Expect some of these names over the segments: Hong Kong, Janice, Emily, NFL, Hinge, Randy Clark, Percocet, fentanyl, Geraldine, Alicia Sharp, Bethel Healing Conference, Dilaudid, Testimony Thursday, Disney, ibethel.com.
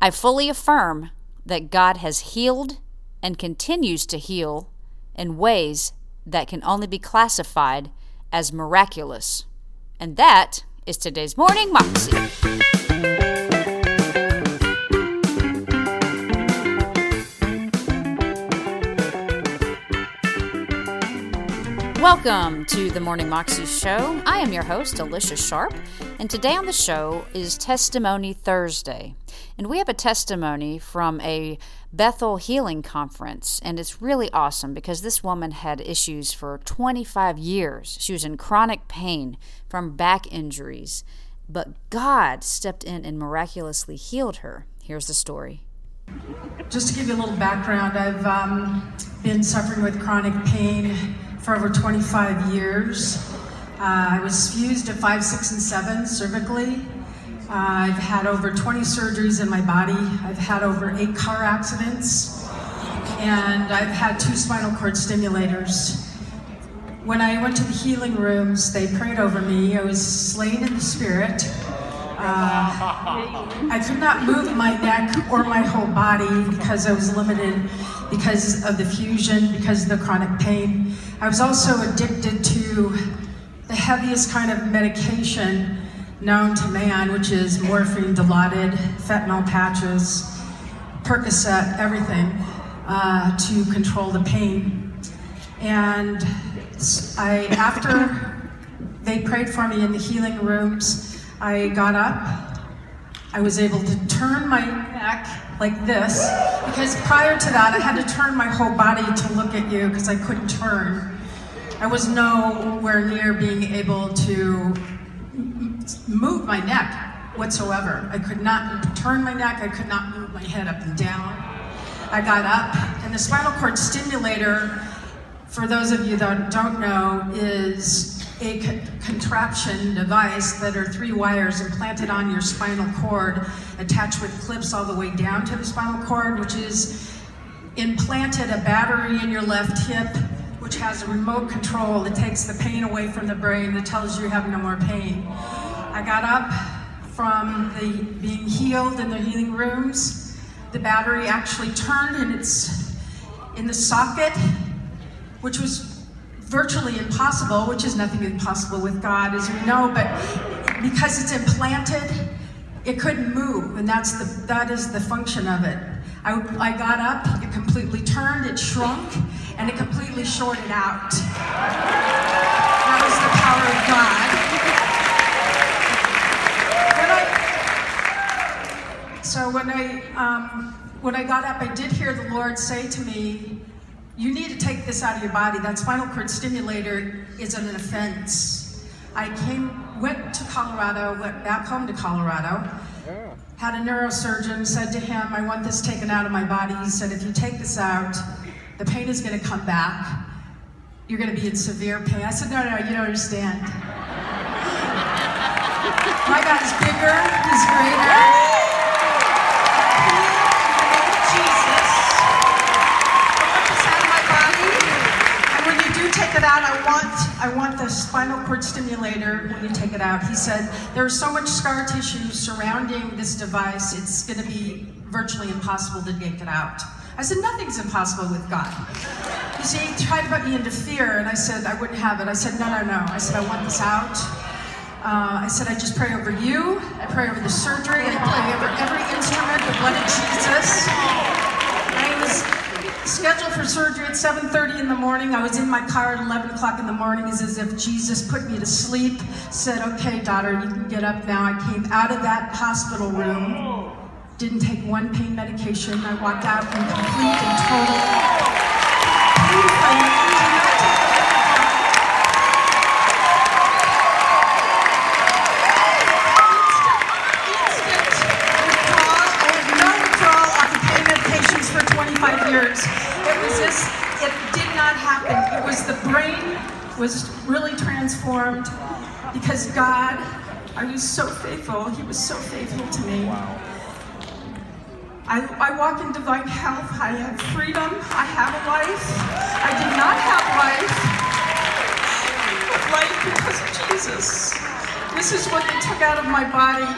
I fully affirm that God has healed and continues to heal in ways that can only be classified as miraculous. And that is today's Morning Moxie. Welcome to the Morning Moxie Show. I am your host, Alicia Sharp, and today on the show is Testimony Thursday. And we have a testimony from a Bethel Healing Conference, and it's really awesome because this woman had issues for 25 years. She was in chronic pain from back injuries, but God stepped in and miraculously healed her. Here's the story. Just to give you a little background, I've been suffering with chronic pain for over 25 years. I was fused at 5, 6, and 7 cervically. I've had over 20 surgeries in my body. I've had over 8 car accidents, and I've had 2 spinal cord stimulators. When I went to the healing rooms, they prayed over me. I was slain in the spirit. I could not move my neck or my whole body because I was limited because of the fusion, because of the chronic pain. I was also addicted to the heaviest kind of medication known to man, which is morphine, Dilaudid, fentanyl patches, Percocet, everything to control the pain. And after they prayed for me in the healing rooms, I got up. I was able to turn my neck like this, because prior to that, I had to turn my whole body to look at you because I couldn't turn. I was nowhere near being able to move my neck whatsoever. I could not turn my neck. I could not move my head up and down. I got up, and the spinal cord stimulator, for those of you that don't know, is a contraption device that are 3 wires implanted on your spinal cord, attached with clips all the way down to the spinal cord, which is implanted a battery in your left hip, which has a remote control that takes the pain away from the brain, that tells you you have no more pain. I got up from being healed in the healing rooms. The battery actually turned in the socket, which was virtually impossible, which is nothing impossible with God, as we know, but because it's implanted, it couldn't move, and that is the function of it. I got up, it completely turned, it shrunk, and it completely shorted out. That was the power of God. When I got up, I did hear the Lord say to me, "You need to take this out of your body. That spinal cord stimulator is an offense." I went to Colorado, went back home to Colorado. Yeah. Had a neurosurgeon, said to him, "I want this taken out of my body." He said, "If you take this out, the pain is going to come back. You're going to be in severe pain." I said, no, you don't understand. My God is bigger, he's greater. Jesus. I want this out of my body. And when you do take it out, I want the spinal cord stimulator when you take it out. He said, "There's so much scar tissue surrounding this device, it's going to be virtually impossible to take it out." I said, "Nothing's impossible with God." You see, he tried to put me into fear, and I said, "I wouldn't have it." I said, no. I said, "I want this out." I said, "I just pray over you. I pray over the surgery. I pray over every instrument, the blood of Jesus." I was scheduled for surgery at 7:30 in the morning. I was in my car at 11 o'clock in the morning. It's as if Jesus put me to sleep, said, "Okay, daughter, you can get up now." I came out of that hospital room. Didn't take one pain medication. I walked out in complete and total pain. I had no withdrawal of the pain medications for 25 years. It did not happen. It was the brain was really transformed because God, I was so faithful. He was so faithful to me. Wow. I walk in divine health. I have freedom. I have a life. I did not have life, but life because of Jesus. This is what they took out of my body.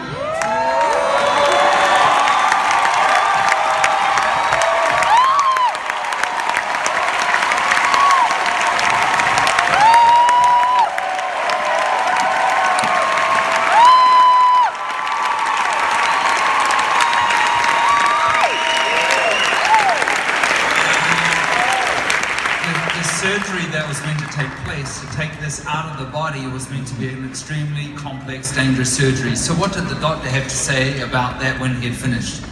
that was meant to take place, to take this out of the body, was meant to be an extremely complex, dangerous surgery. So what did the doctor have to say about that when he had finished?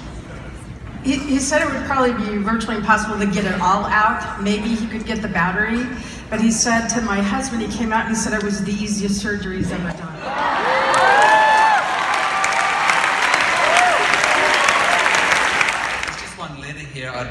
He said it would probably be virtually impossible to get it all out. Maybe he could get the battery. But he said to my husband, he came out and he said it was the easiest surgery he's ever done.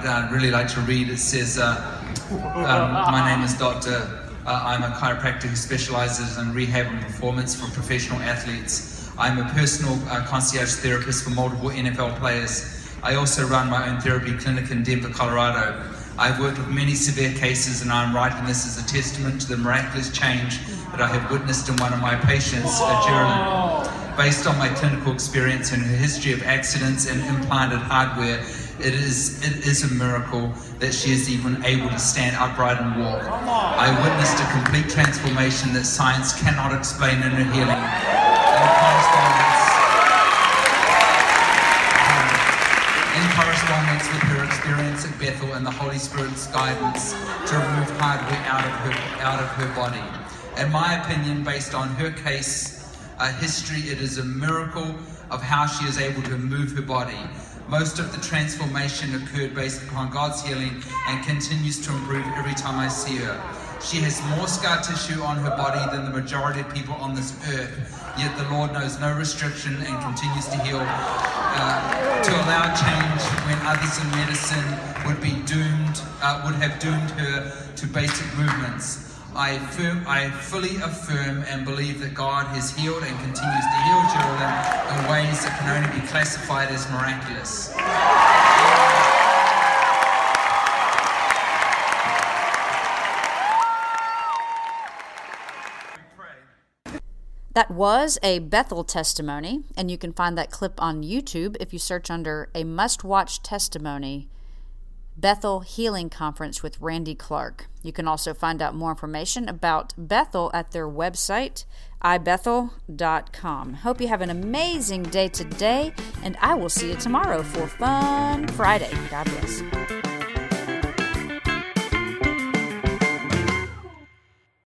I'd really like to read. It says, my name is Dr. I'm a chiropractor who specializes in rehab and performance for professional athletes. I'm a personal concierge therapist for multiple NFL players. I also run my own therapy clinic in Denver, Colorado. I've worked with many severe cases, and I'm writing this as a testament to the miraculous change that I have witnessed in one of my patients, Geraldine. Based on my clinical experience and her history of accidents and implanted hardware, it is a miracle that she is even able to stand upright and walk. I witnessed a complete transformation that science cannot explain in her healing. In correspondence with her experience at Bethel and the Holy Spirit's guidance to remove hardware out of her body. In my opinion, based on her case history, it is a miracle of how she is able to move her body. Most of the transformation occurred based upon God's healing and continues to improve every time I see her. She has more scar tissue on her body than the majority of people on this earth, yet the Lord knows no restriction and continues to heal, to allow change when others in medicine would have doomed her to basic movements. I fully affirm and believe that God has healed and continues to heal Geraldine in ways that can only be classified as miraculous. That was a Bethel testimony, and you can find that clip on YouTube if you search under a must-watch testimony, Bethel Healing Conference with Randy Clark. You can also find out more information about Bethel at their website, ibethel.com. Hope you have an amazing day today, and I will see you tomorrow for Fun Friday. God bless.